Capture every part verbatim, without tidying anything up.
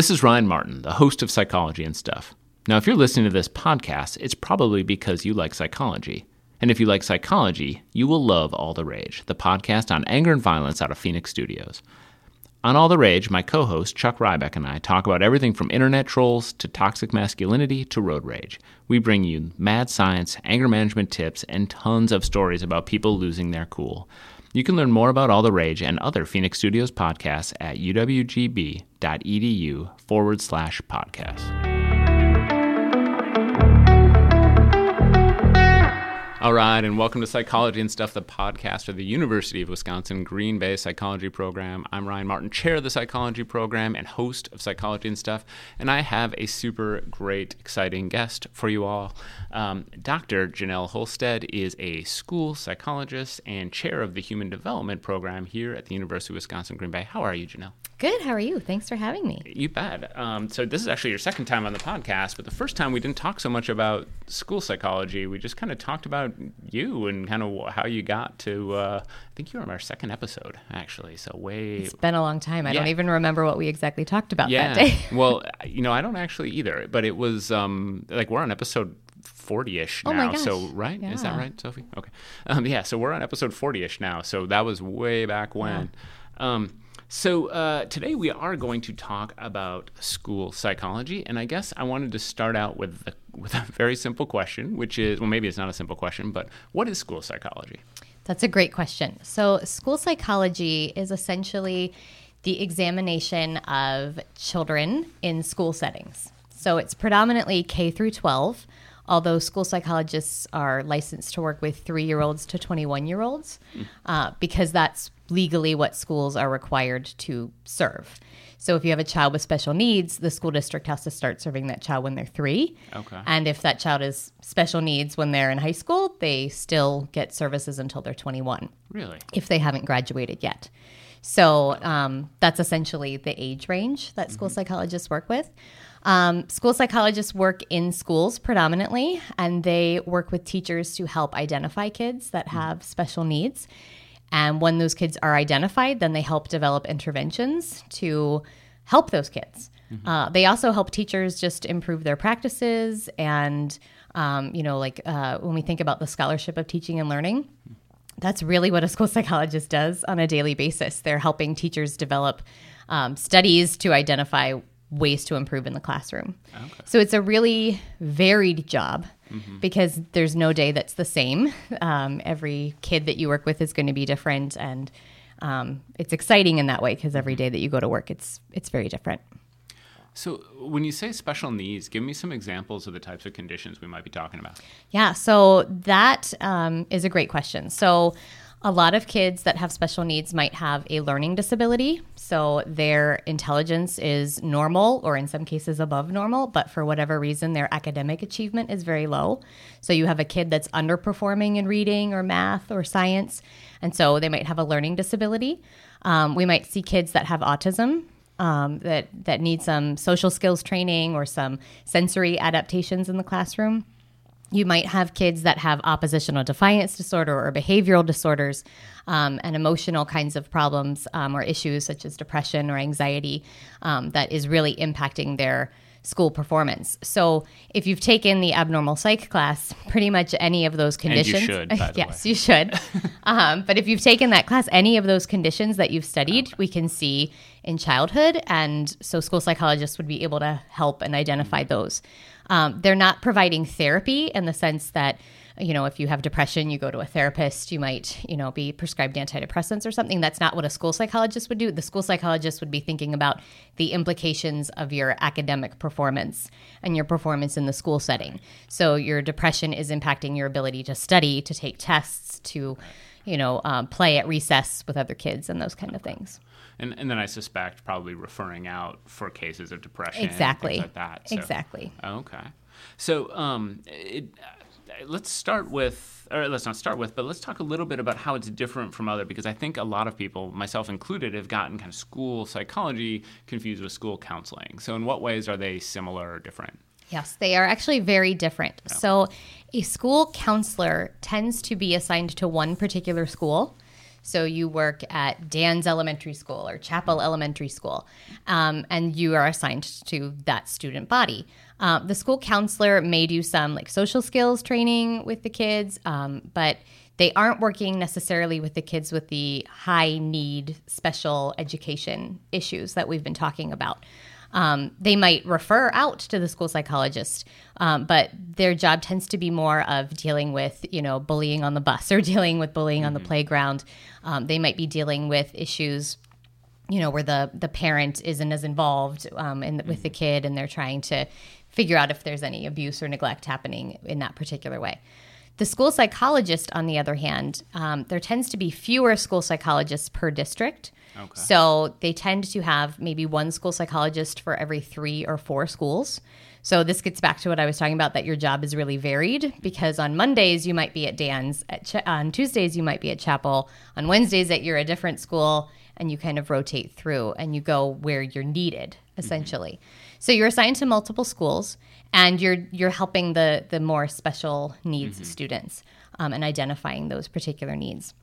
This is Ryan Martin, the host of Psychology and Stuff. Now, if you're listening to this podcast, it's probably because you like psychology. And if you like psychology, you will love All the Rage, the podcast on anger and violence out of Phoenix Studios. On All the Rage, my co-host Chuck Ryback and I talk about everything from internet trolls to toxic masculinity to road rage. We bring you mad science, anger management tips, and tons of stories about people losing their cool. You can learn more about All the Rage and other Phoenix Studios podcasts at uwgb.edu forward slash podcast. All right, and welcome to Psychology and Stuff, the podcast for the University of Wisconsin Green Bay Psychology Program. I'm Ryan Martin, chair of the Psychology Program and host of Psychology and Stuff, and I have a super great, exciting guest for you all. Um, Doctor Janelle Holstead is a school psychologist and chair of the Human Development Program here at the University of Wisconsin Green Bay. How are you, Janelle? Good. How are you? Thanks for having me. You bet. Um, so this is actually your second time on the podcast, but the first time we didn't talk so much about school psychology. We just kind of talked about you and kind of how you got to, uh, I think you were on our second episode, actually. So way... It's been a long time. I yeah. don't even remember what we exactly talked about yeah. that day. Well, you know, I don't actually either, but it was um, like we're on episode forty-ish now. Oh my gosh. So, right? Yeah. Is that right, Sophie? Okay. Um, yeah, so we're on episode forty-ish now. So that was way back when. Yeah. Um So uh, today we are going to talk about school psychology, and I guess I wanted to start out with the, with a very simple question, which is, well, maybe it's not a simple question, but what is school psychology? That's a great question. So school psychology is essentially the examination of children in school settings. So it's predominantly K through twelve, although school psychologists are licensed to work with three-year-olds to twenty-one-year-olds, mm. uh, because that's legally what schools are required to serve. So if you have a child with special needs, the school district has to start serving that child when they're three. Okay. And if that child has special needs when they're in high school, they still get services until they're twenty-one. Really? If they haven't graduated yet. So um, that's essentially the age range that school mm-hmm. psychologists work with. Um, school psychologists work in schools predominantly, and they work with teachers to help identify kids that have mm-hmm. special needs. And when those kids are identified, then they help develop interventions to help those kids. Mm-hmm. Uh, they also help teachers just improve their practices. And, um, you know, like uh, when we think about the scholarship of teaching and learning, that's really what a school psychologist does on a daily basis. They're helping teachers develop um, studies to identify ways to improve in the classroom. Okay. So it's a really varied job. Mm-hmm. Because there's no day that's the same. Um, every kid that you work with is going to be different, and um, it's exciting in that way because every day that you go to work, it's it's very different. So when you say special needs, give me some examples of the types of conditions we might be talking about. Yeah, so that um, is a great question. So a lot of kids that have special needs might have a learning disability. So their intelligence is normal, or in some cases above normal, but for whatever reason, their academic achievement is very low. So you have a kid that's underperforming in reading or math or science, and so they might have a learning disability. Um, we might see kids that have autism, um, that, that need some social skills training or some sensory adaptations in the classroom. You might have kids that have oppositional defiance disorder or behavioral disorders um, and emotional kinds of problems um, or issues such as depression or anxiety um, that is really impacting their school performance. So if you've taken the abnormal psych class, pretty much any of those conditions. And you should, by the yes, way. you should. um, but if you've taken that class, any of those conditions that you've studied, okay. we can see in childhood. And so school psychologists would be able to help and identify mm-hmm. those. Um, they're not providing therapy in the sense that, you know, if you have depression, you go to a therapist, you might, you know, be prescribed antidepressants or something. That's not what a school psychologist would do. The school psychologist would be thinking about the implications of your academic performance and your performance in the school setting. So your depression is impacting your ability to study, to take tests, to, you know, um, play at recess with other kids and those kind of things. And, and then I suspect probably referring out for cases of depression, exactly, and things like that. So, exactly. Okay. So um, it, uh, let's start with, or let's not start with, but let's talk a little bit about how it's different from other, because I think a lot of people, myself included, have gotten kind of school psychology confused with school counseling. So in what ways are they similar or different? Yes, they are actually very different. Oh. So a school counselor tends to be assigned to one particular school. So you work at Dan's Elementary School or Chapel Elementary School, um, and you are assigned to that student body. Uh, the school counselor may do some like social skills training with the kids, um, but they aren't working necessarily with the kids with the high need special education issues that we've been talking about. Um, they might refer out to the school psychologist, um, but their job tends to be more of dealing with, you know, bullying on the bus or dealing with bullying mm-hmm. on the playground. Um, they might be dealing with issues, you know, where the, the parent isn't as involved um, in the, mm-hmm. with the kid, and they're trying to figure out if there's any abuse or neglect happening in that particular way. The school psychologist, on the other hand, um, there tends to be fewer school psychologists per district. Okay. So they tend to have maybe one school psychologist for every three or four schools. So this gets back to what I was talking about, that your job is really varied, because on Mondays you might be at Dan's, at Ch- on Tuesdays you might be at Chapel, on Wednesdays that you're at a different school, and you kind of rotate through and you go where you're needed, essentially. Mm-hmm. So you're assigned to multiple schools, and you're you're helping the the more special needs mm-hmm. students um, and identifying those particular needs.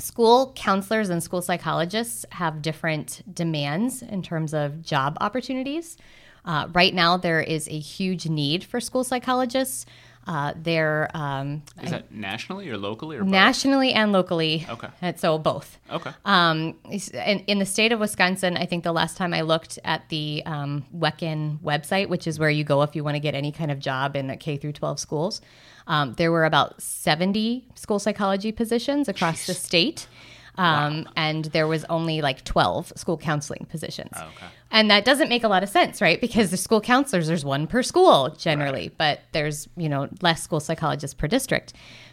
School counselors and school psychologists have different demands in terms of job opportunities. Uh, right now, there is a huge need for school psychologists. Uh, they're um, is that I, nationally or locally or both? Nationally and locally. Okay, and so both. Okay. Um, in, in the state of Wisconsin, I think the last time I looked at the um, WECAN website, which is where you go if you want to get any kind of job in K through twelve schools, um, there were about seventy school psychology positions across Jeez. the state. Um, wow. And there was only like twelve school counseling positions. Oh, okay. And that doesn't make a lot of sense, right? Because the school counselors, there's one per school generally, right. but there's, you know, less school psychologists per district.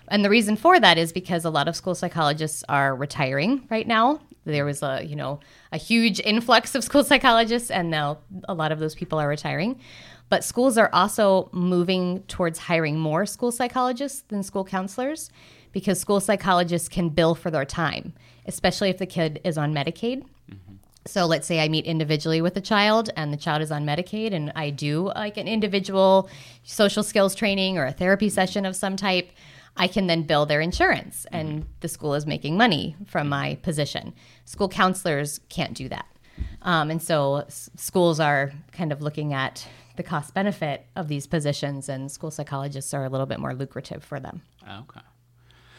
And the reason for that is because a lot of school psychologists are retiring right now. There was a, you know, a huge influx of school psychologists, and now a lot of those people are retiring. But schools are also moving towards hiring more school psychologists than school counselors, because school psychologists can bill for their time, especially if the kid is on Medicaid. Mm-hmm. So let's say I meet individually with a child and the child is on Medicaid, and I do like an individual social skills training or a therapy session of some type. I can then bill their insurance, mm-hmm. and the school is making money from my position. School counselors can't do that. Um, and so s- schools are kind of looking at the cost benefit of these positions, and school psychologists are a little bit more lucrative for them. Okay.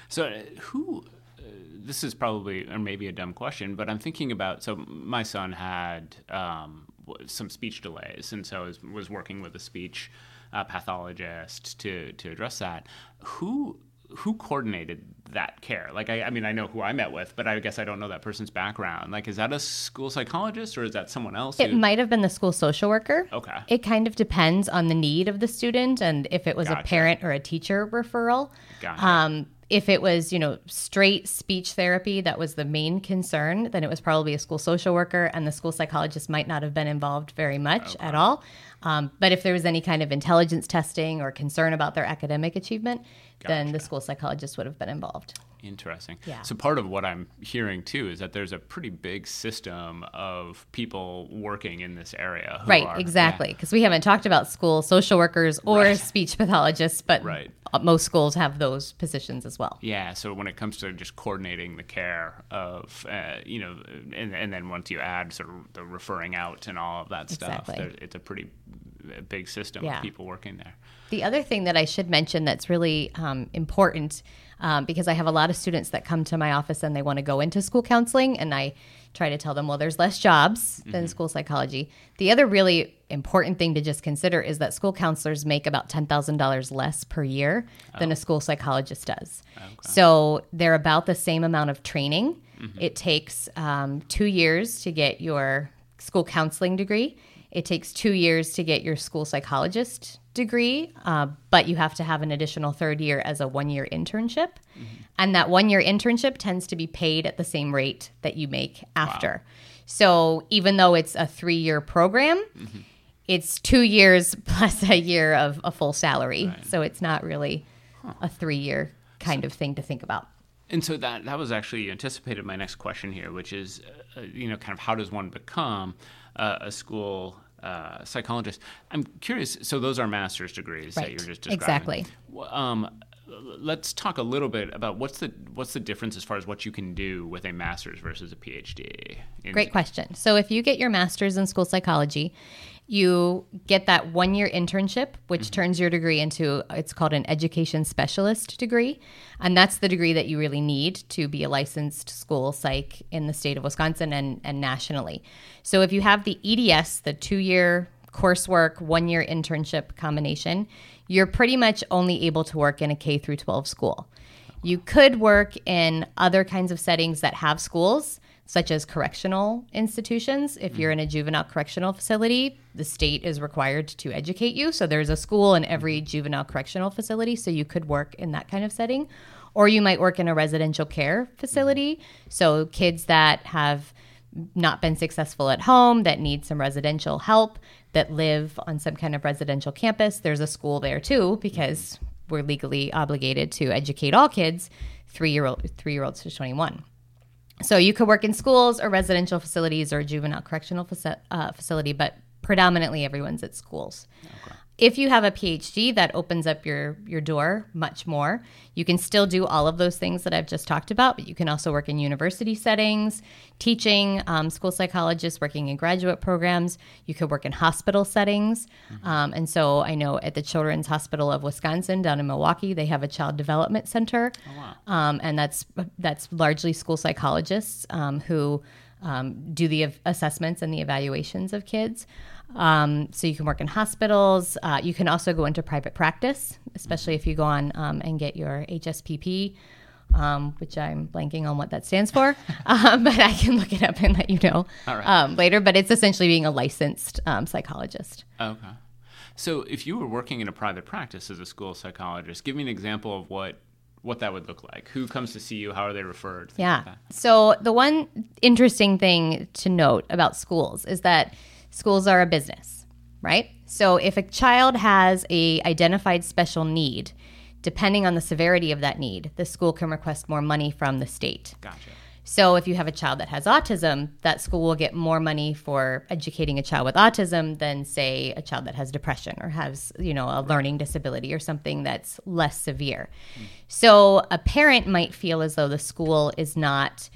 So who, uh, this is probably, or maybe a dumb question, but I'm thinking about, so my son had um, some speech delays, and so I was, was working with a speech uh, pathologist to, to address that. Who who coordinated that care? Like, I, I mean, I know who I met with, but I guess I don't know that person's background. Like, is that a school psychologist, or is that someone else? It who... might have been the school social worker. Okay. It kind of depends on the need of the student, and if it was gotcha. a parent or a teacher referral. Gotcha. Um, If it was, you know, straight speech therapy that was the main concern, then it was probably a school social worker, and the school psychologist might not have been involved very much okay. at all. Um, but if there was any kind of intelligence testing or concern about their academic achievement, gotcha. then the school psychologist would have been involved. Interesting. Yeah. So part of what I'm hearing, too, is that there's a pretty big system of people working in this area. Who right, are, exactly, because yeah. we haven't talked about school social workers or right. speech pathologists, but right. most schools have those positions as well. Yeah, so when it comes to just coordinating the care of, uh, you know, and, and then once you add sort of the referring out and all of that stuff, exactly. there, it's a pretty a big system yeah. of people working there. The other thing that I should mention that's really um, important, um, because I have a lot of students that come to my office and they want to go into school counseling, and I try to tell them, well, there's less jobs mm-hmm. than school psychology. The other really important thing to just consider is that school counselors make about ten thousand dollars less per year oh. than a school psychologist does. Okay. So they're about the same amount of training. Mm-hmm. It takes um, two years to get your school counseling degree. It takes two years to get your school psychologist degree, uh, but you have to have an additional third year as a one-year internship. Mm-hmm. And that one-year internship tends to be paid at the same rate that you make after. Wow. So even though it's a three-year program, mm-hmm. it's two years plus a year of a full salary. Right. So it's not really huh. a three-year kind so, of thing to think about. And so that, that was actually, you anticipated my next question here, which is, uh, you know, kind of how does one become Uh, a school uh, psychologist? I'm curious. So those are master's degrees right. that you're just describing. Exactly. Um, let's talk a little bit about what's the what's the difference as far as what you can do with a master's versus a P H D. In- Great question. So if you get your master's in school psychology, you get that one-year internship, which mm-hmm. turns your degree into, it's called an education specialist degree. And that's the degree that you really need to be a licensed school psych in the state of Wisconsin and, and nationally. So if you have the E D S, the two-year coursework, one-year internship combination, you're pretty much only able to work in a K through twelve school. You could work in other kinds of settings that have schools, such as correctional institutions. If you're in a juvenile correctional facility, the state is required to educate you. So there's a school in every juvenile correctional facility, so you could work in that kind of setting. Or you might work in a residential care facility, so kids that have not been successful at home, that need some residential help, that live on some kind of residential campus. There's a school there too, because we're legally obligated to educate all kids, three-year-old, three-year-olds to twenty-one. So you could work in schools or residential facilities or juvenile correctional faci- uh, facility, but predominantly everyone's at schools. Okay. If you have a P H D, that opens up your, your door much more. You can still do all of those things that I've just talked about, but you can also work in university settings, teaching, um, school psychologists, working in graduate programs. You could work in hospital settings. Mm-hmm. Um, and so I know at the Children's Hospital of Wisconsin down in Milwaukee, they have a child development center. Oh, wow. um, and that's that's largely school psychologists um, who um, do the assessments and the evaluations of kids. Um, so you can work in hospitals. Uh, you can also go into private practice, especially if you go on um, and get your H S P P, um, which I'm blanking on what that stands for, um, but I can look it up and let you know All right. um, later. But it's essentially being a licensed um, psychologist. Okay. So if you were working in a private practice as a school psychologist, give me an example of what what that would look like. Who comes to see you? How are they referred? Yeah. Like that. So the one interesting thing to note about schools is that schools are a business, right? So if a child has a identified special need, depending on the severity of that need, the school can request more money from the state. Gotcha. So if you have a child that has autism, that school will get more money for educating a child with autism than, say, a child that has depression or has, you know, a learning disability or something that's less severe. Mm. So a parent might feel as though the school is not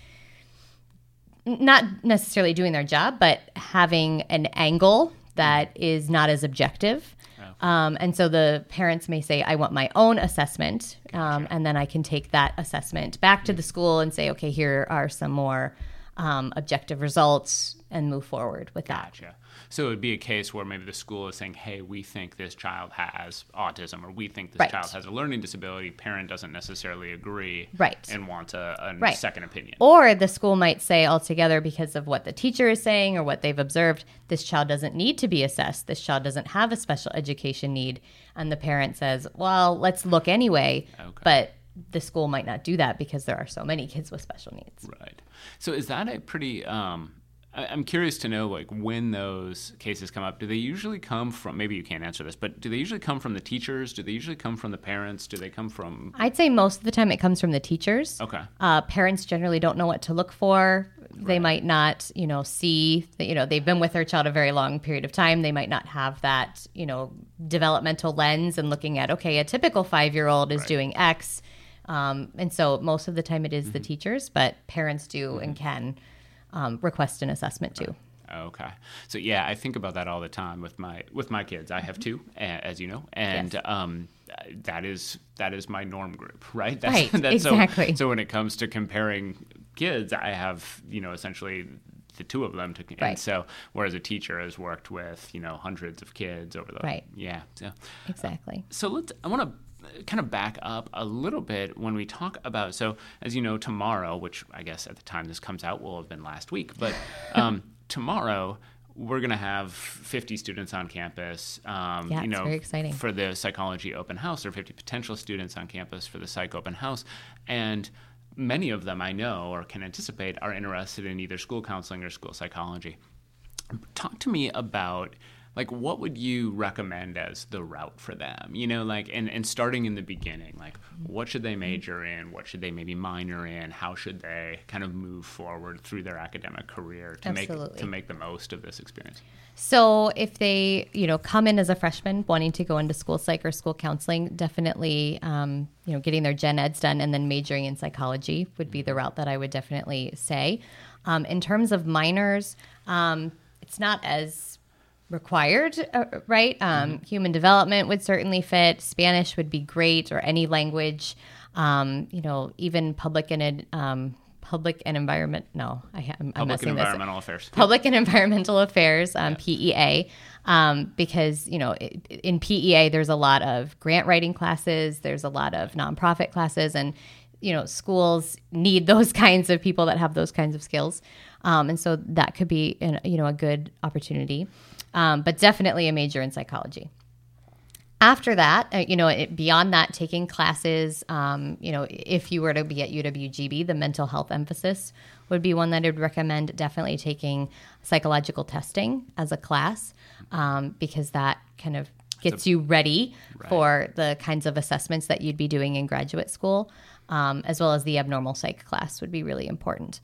not necessarily doing their job, but having an angle that is not as objective. Oh. Um, and so the parents may say, I want my own assessment. Um, and then I can take that assessment back to the school and say, okay, here are some more um, objective results and move forward with that. Gotcha. So it would be a case where maybe the school is saying, hey, we think this child has autism, or we think this right. child has a learning disability. Parent doesn't necessarily agree right. and wants a, a right. second opinion. Or the school might say altogether, because of what the teacher is saying or what they've observed, this child doesn't need to be assessed. This child doesn't have a special education need. And the parent says, well, let's look anyway. Okay. But the school might not do that because there are so many kids with special needs. Right. So is that a pretty... Um, I'm curious to know, like, when those cases come up, do they usually come from, maybe you can't answer this, but do they usually come from the teachers? Do they usually come from the parents? Do they come from? I'd say most of the time it comes from the teachers. Okay. Uh, parents generally don't know what to look for. Right. They might not, you know, see, you know, they've been with their child a very long period of time. They might not have that, you know, developmental lens and looking at, okay, a typical five-year-old is right. doing X. Um, and so most of the time it is mm-hmm. the teachers, but parents do mm-hmm. and can Um, request an assessment too. Okay. So yeah, I think about that all the time with my with my kids. I have two, as you know, and yes. um, that is that is my norm group, right? That's, right. That's exactly. So, so when it comes to comparing kids, I have, you know, essentially the two of them. To, right. And so, whereas a teacher has worked with, you know, hundreds of kids over the right. Yeah. So exactly. Uh, so let's. I want to. kind of back up a little bit when we talk about, so as you know, tomorrow, which I guess at the time this comes out will have been last week, but um, tomorrow we're going to have fifty students on campus, um, yeah, you know, it's very exciting. For the psychology open house, or fifty potential students on campus for the psych open house. And many of them I know or can anticipate are interested in either school counseling or school psychology. Talk to me about like what would you recommend as the route for them? You know, like, and, and starting in the beginning, like what should they major in? What should they maybe minor in? How should they kind of move forward through their academic career to Absolutely. make to make the most of this experience? So if they, you know, come in as a freshman wanting to go into school psych or school counseling, definitely, um, you know, getting their gen eds done and then majoring in psychology would be the route that I would definitely say. Um, in terms of minors, um, it's not as required, uh, right? Um, mm-hmm. Human development would certainly fit. Spanish would be great, or any language, um, you know, even public and ed, um, public and environment. No, I, I'm, I'm messing this up. Public and environmental affairs. Public and environmental affairs, um, yeah. P E A. Um, because, you know, in P E A, there's a lot of grant writing classes. There's a lot of nonprofit classes. And, you know, schools need those kinds of people that have those kinds of skills. Um, and so that could be, an, you know, a good opportunity. Um, but definitely a major in psychology. After that, uh, you know, it, beyond that, taking classes, um, you know, if you were to be at U W G B, the mental health emphasis would be one that I would recommend, definitely taking psychological testing as a class. Um, because that kind of gets a, you ready right. for the kinds of assessments that you'd be doing in graduate school, um, as well as the abnormal psych class would be really important.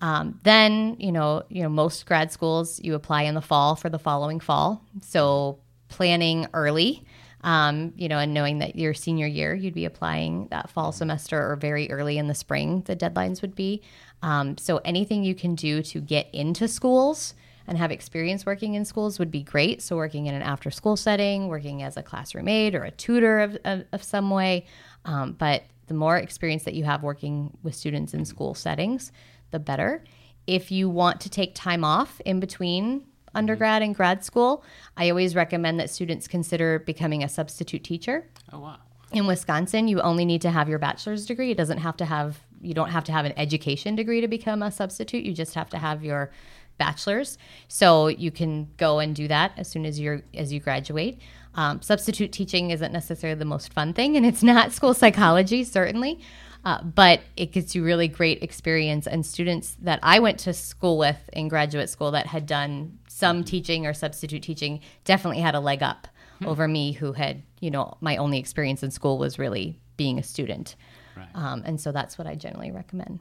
Um, then, you know, you know, most grad schools, you apply in the fall for the following fall. So planning early, um, you know, and knowing that your senior year, you'd be applying that fall semester or very early in the spring, the deadlines would be. Um, so anything you can do to get into schools and have experience working in schools would be great. So working in an after-school setting, working as a classroom aide or a tutor of, of, of some way. Um, but the more experience that you have working with students in school settings, the better. If you want to take time off in between undergrad and grad school, I always recommend that students consider becoming a substitute teacher. Oh, wow. In Wisconsin, you only need to have your bachelor's degree. It doesn't have to have, you don't have to have an education degree to become a substitute. You just have to have your bachelor's, so you can go and do that as soon as you're as you graduate. Um, substitute teaching isn't necessarily the most fun thing, and it's not school psychology certainly, uh, but it gets you really great experience. And students that I went to school with in graduate school that had done some teaching or substitute teaching definitely had a leg up hmm. over me, who had, you know, my only experience in school was really being a student, right. um, and so that's what I generally recommend.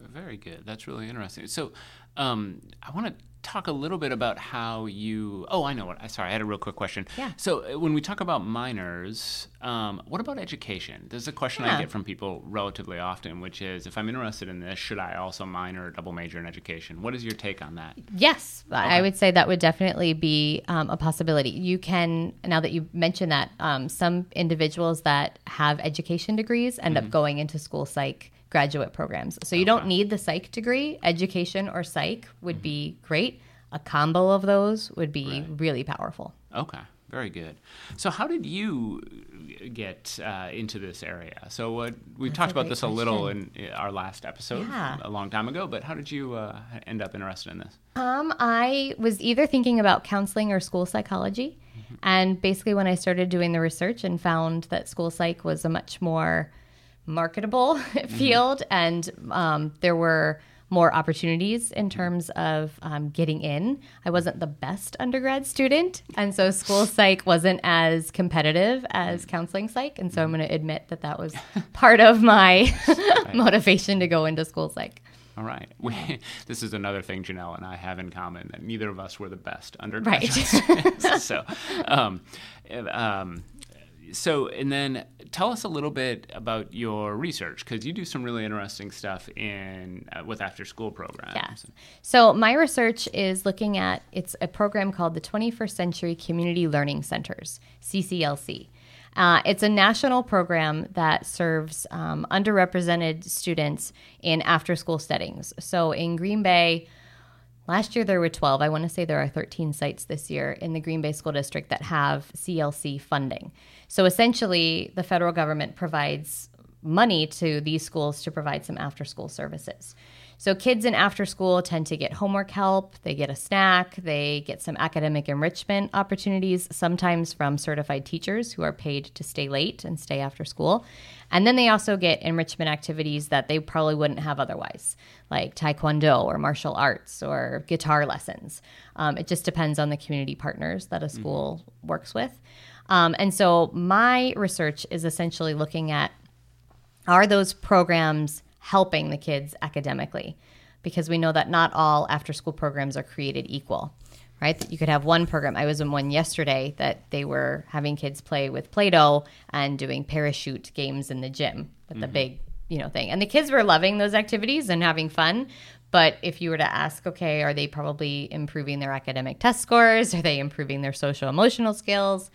Very good. That's really interesting. So um, I want to talk a little bit about how you – oh, I know what. Sorry, I had a real quick question. Yeah. So when we talk about minors, um, what about education? There's a question yeah. I get from people relatively often, which is, if I'm interested in this, should I also minor or double major in education? What is your take on that? Yes. Okay. I would say that would definitely be um, a possibility. You can – now that you mentioned that, um, some individuals that have education degrees end mm-hmm. up going into school psych graduate programs. So you okay. don't need the psych degree. Education or psych would mm-hmm. be great. A combo of those would be right. really powerful. Okay, very good. So how did you get uh, into this area? So uh, we That's talked about this question. a little in our last episode yeah. a long time ago, but how did you uh, end up interested in this? Um, I was either thinking about counseling or school psychology. Mm-hmm. And basically when I started doing the research and found that school psych was a much more marketable field mm-hmm. and um, there were more opportunities in terms of um, getting in. I wasn't the best undergrad student, and so school psych wasn't as competitive as counseling psych, and so I'm going to admit that that was part of my motivation to go into school psych. All right. We, this is another thing Janelle and I have in common, that neither of us were the best undergraduates. Right. so, um, um So, and then tell us a little bit about your research, because you do some really interesting stuff in uh, with after-school programs. Yes. So my research is looking at, it's a program called the twenty-first Century Community Learning Centers, C C L C. Uh, it's a national program that serves um, underrepresented students in after-school settings. So in Green Bay, last year there were twelve. I want to say there are thirteen sites this year in the Green Bay School District that have C L C funding. So essentially, the federal government provides money to these schools to provide some after-school services. So kids in after school tend to get homework help, they get a snack, they get some academic enrichment opportunities, sometimes from certified teachers who are paid to stay late and stay after school. And then they also get enrichment activities that they probably wouldn't have otherwise, like taekwondo or martial arts or guitar lessons. Um, it just depends on the community partners that a school mm-hmm. works with. Um, and so my research is essentially looking at, are those programs helping the kids academically? Because we know that not all after-school programs are created equal, right? That you could have one program. I was in one yesterday that they were having kids play with Play-Doh and doing parachute games in the gym with mm-hmm. the big, you know, thing. And the kids were loving those activities and having fun. But if you were to ask, okay, are they probably improving their academic test scores? Are they improving their social-emotional skills?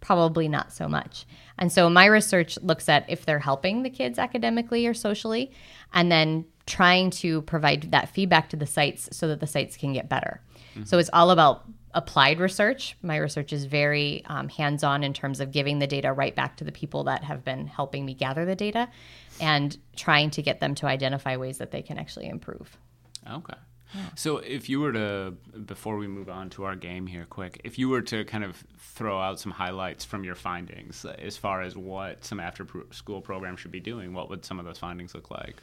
Probably not so much. And so my research looks at if they're helping the kids academically or socially, and then trying to provide that feedback to the sites so that the sites can get better. Mm-hmm. So it's all about applied research. My research is very um, hands-on in terms of giving the data right back to the people that have been helping me gather the data and trying to get them to identify ways that they can actually improve. Okay. Yeah. So if you were to, before we move on to our game here quick, if you were to kind of throw out some highlights from your findings as far as what some after-school programs should be doing, what would some of those findings look like?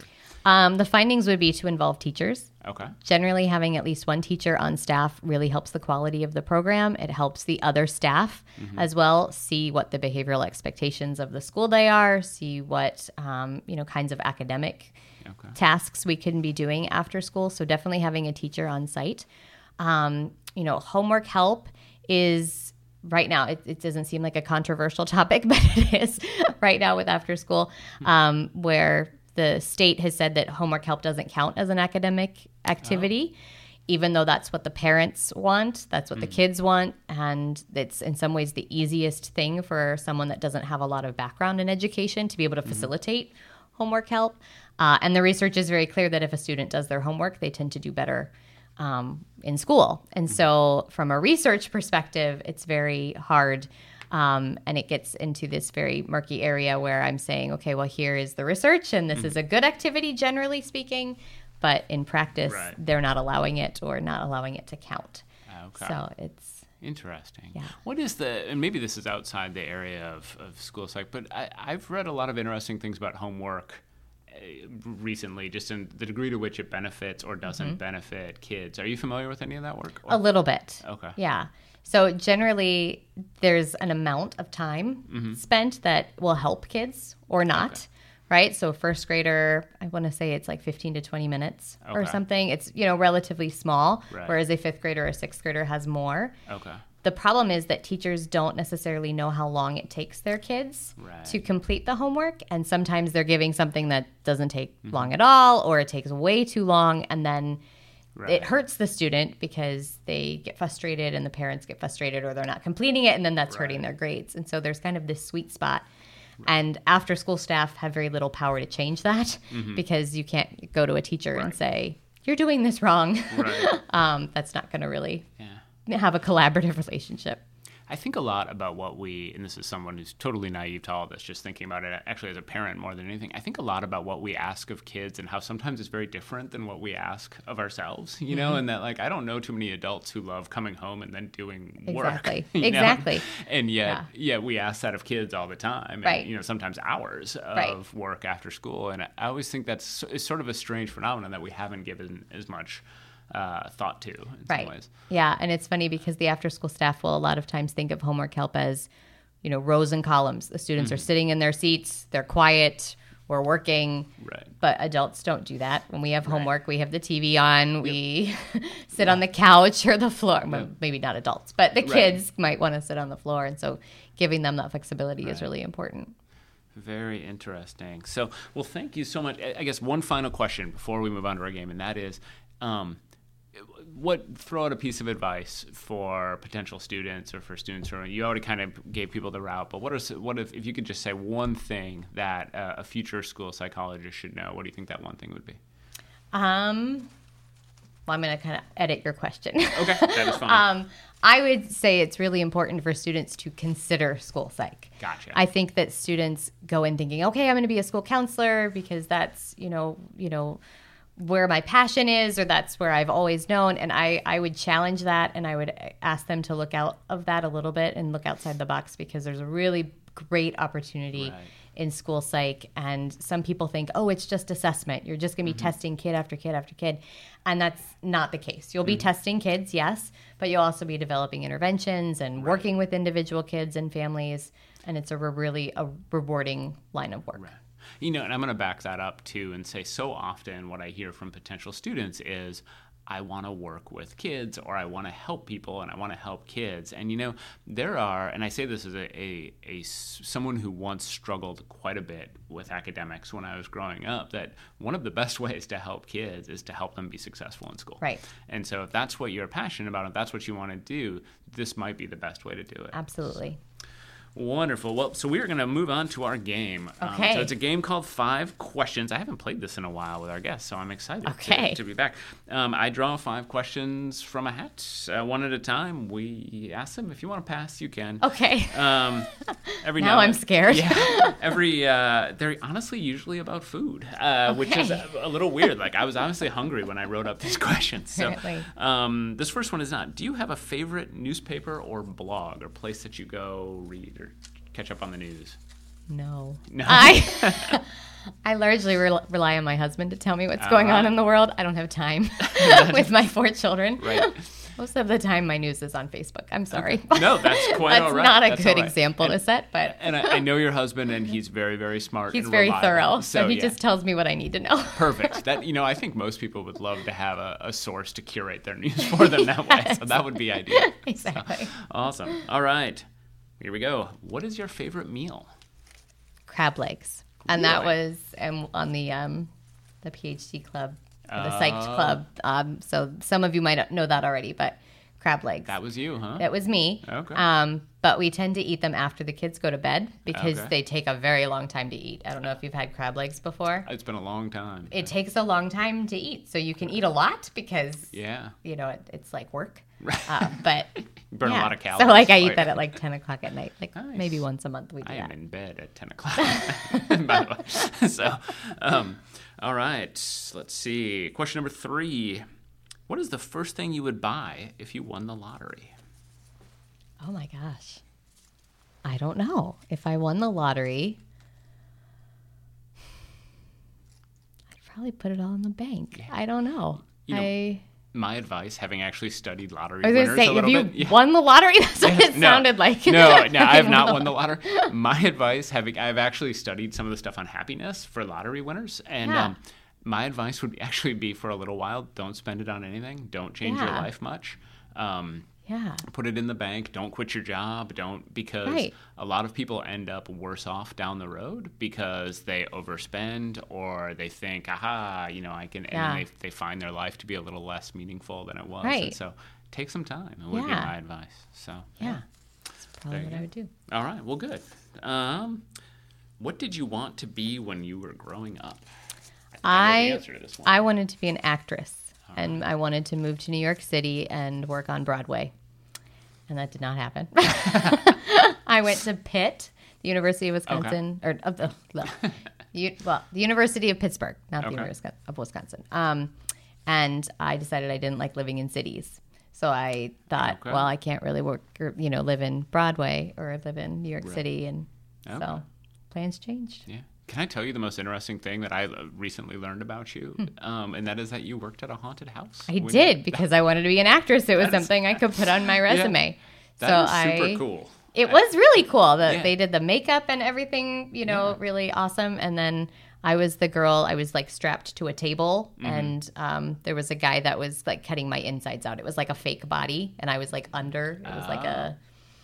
Um, the findings would be to involve teachers. Okay. Generally, having at least one teacher on staff really helps the quality of the program. It helps the other staff mm-hmm. as well see what the behavioral expectations of the school day are, see what um, you know kinds of academic okay. tasks we can be doing after school. So definitely having a teacher on site. Um, you know, homework help is right now, it, it doesn't seem like a controversial topic, but it is right now with after school, um, where the state has said that homework help doesn't count as an academic activity, oh. even though that's what the parents want, that's what mm. the kids want, and it's in some ways the easiest thing for someone that doesn't have a lot of background in education to be able to facilitate mm. homework help. Uh, and the research is very clear that if a student does their homework, they tend to do better um, in school. And so from a research perspective, it's very hard. Um, and it gets into this very murky area where I'm saying, okay, well, here is the research, and this mm-hmm. is a good activity, generally speaking. But in practice, right. they're not allowing it or not allowing it to count. Okay. So it's... Interesting. Yeah. What is the, and maybe this is outside the area of, of school psych, but I, I've read a lot of interesting things about homework recently, just in the degree to which it benefits or doesn't mm-hmm. benefit kids. Are you familiar with any of that work? Or? A little bit. Okay. Yeah. So generally, there's an amount of time mm-hmm. spent that will help kids or not. Okay. Right? So first grader, I want to say it's like fifteen to twenty minutes okay. or something. It's, you know, relatively small, right. whereas a fifth grader or a sixth grader has more. Okay. The problem is that teachers don't necessarily know how long it takes their kids right. to complete the homework. And sometimes they're giving something that doesn't take mm-hmm. long at all, or it takes way too long. And then right. it hurts the student because they get frustrated and the parents get frustrated, or they're not completing it. And then that's right. hurting their grades. And so there's kind of this sweet spot. And after school staff have very little power to change that mm-hmm. because you can't go to a teacher right. and say, you're doing this wrong. Right. um, that's not going to really yeah. have a collaborative relationship. I think a lot about what we, and this is someone who's totally naive to all this, just thinking about it actually as a parent more than anything, I think a lot about what we ask of kids and how sometimes it's very different than what we ask of ourselves, you know, mm-hmm. and that like, I don't know too many adults who love coming home and then doing work. Exactly, exactly. Know? And yet, yeah. yeah, we ask that of kids all the time, and, right. you know, sometimes hours of right. work after school. And I always think that's it's sort of a strange phenomenon that we haven't given as much Uh, thought to in right. some ways. Yeah, and it's funny because the after-school staff will a lot of times think of homework help as, you know, rows and columns. The students mm-hmm. are sitting in their seats, they're quiet, we're working, right. but adults don't do that. When we have homework, right. we have the T V on, yep. we sit yeah. on the couch or the floor. Well, yep. maybe not adults, but the kids right. might want to sit on the floor, and so giving them that flexibility right. is really important. Very interesting. So, well, thank you so much. I guess one final question before we move on to our game, and that is, um, What throw out a piece of advice for potential students or for students who are, you already kind of gave people the route, but what are what if, if you could just say one thing that uh, a future school psychologist should know? What do you think that one thing would be? Um, well, I'm going to kind of edit your question. Okay, that is fine. um, I would say it's really important for students to consider school psych. Gotcha. I think that students go in thinking, okay, I'm going to be a school counselor because that's you know you know. where my passion is, or that's where I've always known. And I, I would challenge that, and I would ask them to look out of that a little bit and look outside the box, because there's a really great opportunity right. in school psych. And some people think, oh, it's just assessment. You're just going to be mm-hmm. testing kid after kid after kid. And that's not the case. You'll be mm-hmm. testing kids, yes, but you'll also be developing interventions and right. working with individual kids and families. And it's a re- really a rewarding line of work. Right. You know, and I'm going to back that up, too, and say so often what I hear from potential students is, I want to work with kids, or I want to help people, and I want to help kids. And, you know, there are, and I say this as a, a, a someone who once struggled quite a bit with academics when I was growing up, that one of the best ways to help kids is to help them be successful in school. Right. And so if that's what you're passionate about, if that's what you want to do, this might be the best way to do it. Absolutely. So. Wonderful. Well, so we're going to move on to our game. Okay. Um, so it's a game called Five Questions. I haven't played this in a while with our guests, so I'm excited okay. to, to be back. Um, I draw five questions from a hat, uh, one at a time. We ask them, if you want to pass, you can. Okay. Um, every now, now I'm scared. Yeah. Every uh, they're honestly usually about food, uh, okay. which is a, a little weird. Like, I was obviously hungry when I wrote up these questions. So um, this first one is not. Do you have a favorite newspaper or blog or place that you go read? Catch up on the news? No. No. I I largely re- rely on my husband to tell me what's uh, going on in the world. I don't have time with my four children. Right. Most of the time, my news is on Facebook. I'm sorry. Okay. No, that's quite that's all right. Not that's not a good right. example and, to set, but... and I, I know your husband, and he's very, very smart. He's and very reliable, thorough, so, so he yeah. just tells me what I need to know. Perfect. That you know, I think most people would love to have a, a source to curate their news for them yes. that way, so that would be ideal. Exactly. So, awesome. All right. Here we go. What is your favorite meal? Crab legs. And really? That was um, on the um, the P H D club, uh, the psych club. Um, so some of you might know that already, but crab legs. That was you, huh? That was me. Okay. Um, but we tend to eat them after the kids go to bed because okay. they take a very long time to eat. I don't know if you've had crab legs before. It's been a long time. It takes a long time to eat. So you can eat a lot because, yeah. you know, it, it's like work. uh, but burn yeah. a lot of calories. So like I eat oh, that yeah. at like ten o'clock at night, like nice. Maybe once a month we do I that. I am in bed at ten o'clock. By the way, so um, all right, let's see. Question number three: what is the first thing you would buy if you won the lottery? Oh my gosh, I don't know. If I won the lottery, I'd probably put it all in the bank. Yeah. I don't know. You know I. My advice, having actually studied lottery winners say, a little bit. Have you yeah. won the lottery? That's what it no, sounded like. no, no, I have not won the lottery. My advice, having I've actually studied some of the stuff on happiness for lottery winners. And yeah. um, my advice would actually be, for a little while, don't spend it on anything. Don't change yeah. your life much. Um, yeah. Put it in the bank. Don't quit your job. Don't because right. a lot of people end up worse off down the road because they overspend or they think, aha, you know, I can, yeah. and they, they find their life to be a little less meaningful than it was. Right. And so take some time would yeah. be my advice. So, yeah. yeah. That's probably what I would do. All right. Well, good. Um, what did you want to be when you were growing up? I, I, know the answer to this one. I wanted to be an actress. And I wanted to move to New York City and work on Broadway. And that did not happen. I went to Pitt, the University of Wisconsin, okay. or of the, well, the University of Pittsburgh, not okay. the University of Wisconsin. Um, and I decided I didn't like living in cities. So I thought, okay. well, I can't really work, or, you know, live in Broadway or live in New York right. City. And okay. so plans changed. Yeah. Can I tell you the most interesting thing that I recently learned about you? Hmm. Um, and that is that you worked at a haunted house. I did you... because I wanted to be an actress. It was that something is... I could put on my resume. Yeah, that so is super I... cool. It I... was really cool. The, yeah. They did the makeup and everything, you know, yeah. really awesome. And then I was the girl. I was like strapped to a table mm-hmm. and um, there was a guy that was like cutting my insides out. It was like a fake body and I was like under. It was uh, like a,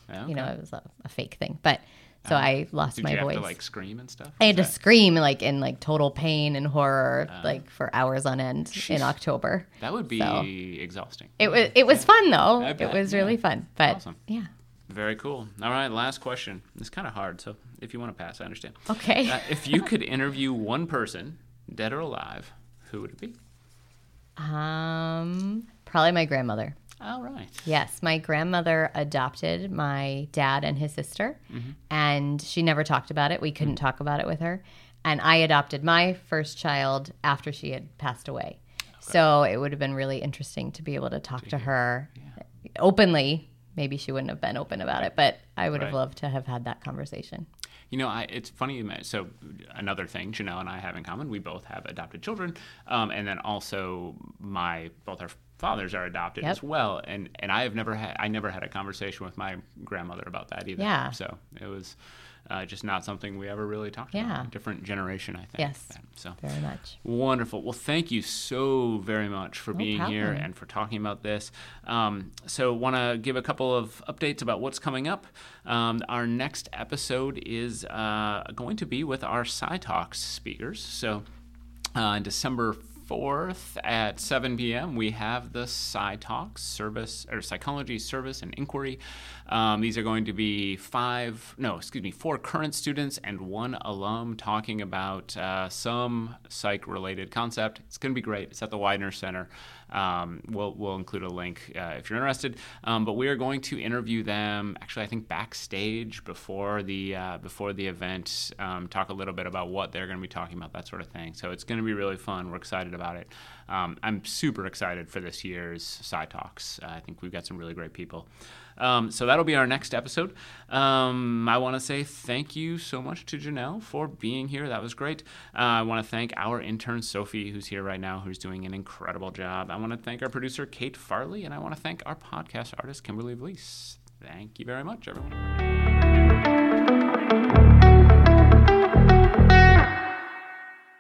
okay. you know, it was a, a fake thing. But... So um, I lost did my voice. Did you have to, like, scream and stuff? I had that... to scream, like, in, like, total pain and horror, uh, like, for hours on end geez. in October. That would be so exhausting. It was It was yeah. fun, though. It was yeah. really fun. But awesome. Yeah. Very cool. All right, last question. It's kind of hard, so if you want to pass, I understand. Okay. Uh, if you could interview one person, dead or alive, who would it be? Um, probably my grandmother. All right. Yes, my grandmother adopted my dad and his sister, mm-hmm. and she never talked about it. We couldn't mm-hmm. talk about it with her. And I adopted my first child after she had passed away. Okay. So it would have been really interesting to be able to talk to her yeah. openly. Maybe she wouldn't have been open about it, but I would right. have loved to have had that conversation. You know, I, it's funny. So another thing Janelle and I have in common, we both have adopted children. Um, and then also my, both our fathers are adopted yep. as well. And, and I have never had, I never had a conversation with my grandmother about that either. Yeah. So it was uh, just not something we ever really talked yeah. about. A different generation, I think. Yes, so very much. Wonderful. Well, thank you so very much for no being problem. here and for talking about this. Um, so want to give a couple of updates about what's coming up. Um, our next episode is uh, going to be with our PsyTalks speakers. So uh, on December fourth at seven p.m. we have the PsyTalks service or psychology service and inquiry. Um, these are going to be five, no, excuse me, four current students and one alum talking about uh, some psych-related concept. It's going to be great. It's at the Widener Center. Um, we'll we'll include a link uh, if you're interested. Um, but we are going to interview them. Actually, I think backstage before the uh, before the event, um, talk a little bit about what they're going to be talking about, that sort of thing. So it's going to be really fun. We're excited about it. Um, I'm super excited for this year's PsyTalks. Uh, I think we've got some really great people. Um, so that'll be our next episode. Um, I want to say thank you so much to Janelle for being here. That was great. Uh, I want to thank our intern, Sophie, who's here right now, who's doing an incredible job. I want to thank our producer, Kate Farley, and I want to thank our podcast artist, Kimberly Vlees. Thank you very much, everyone.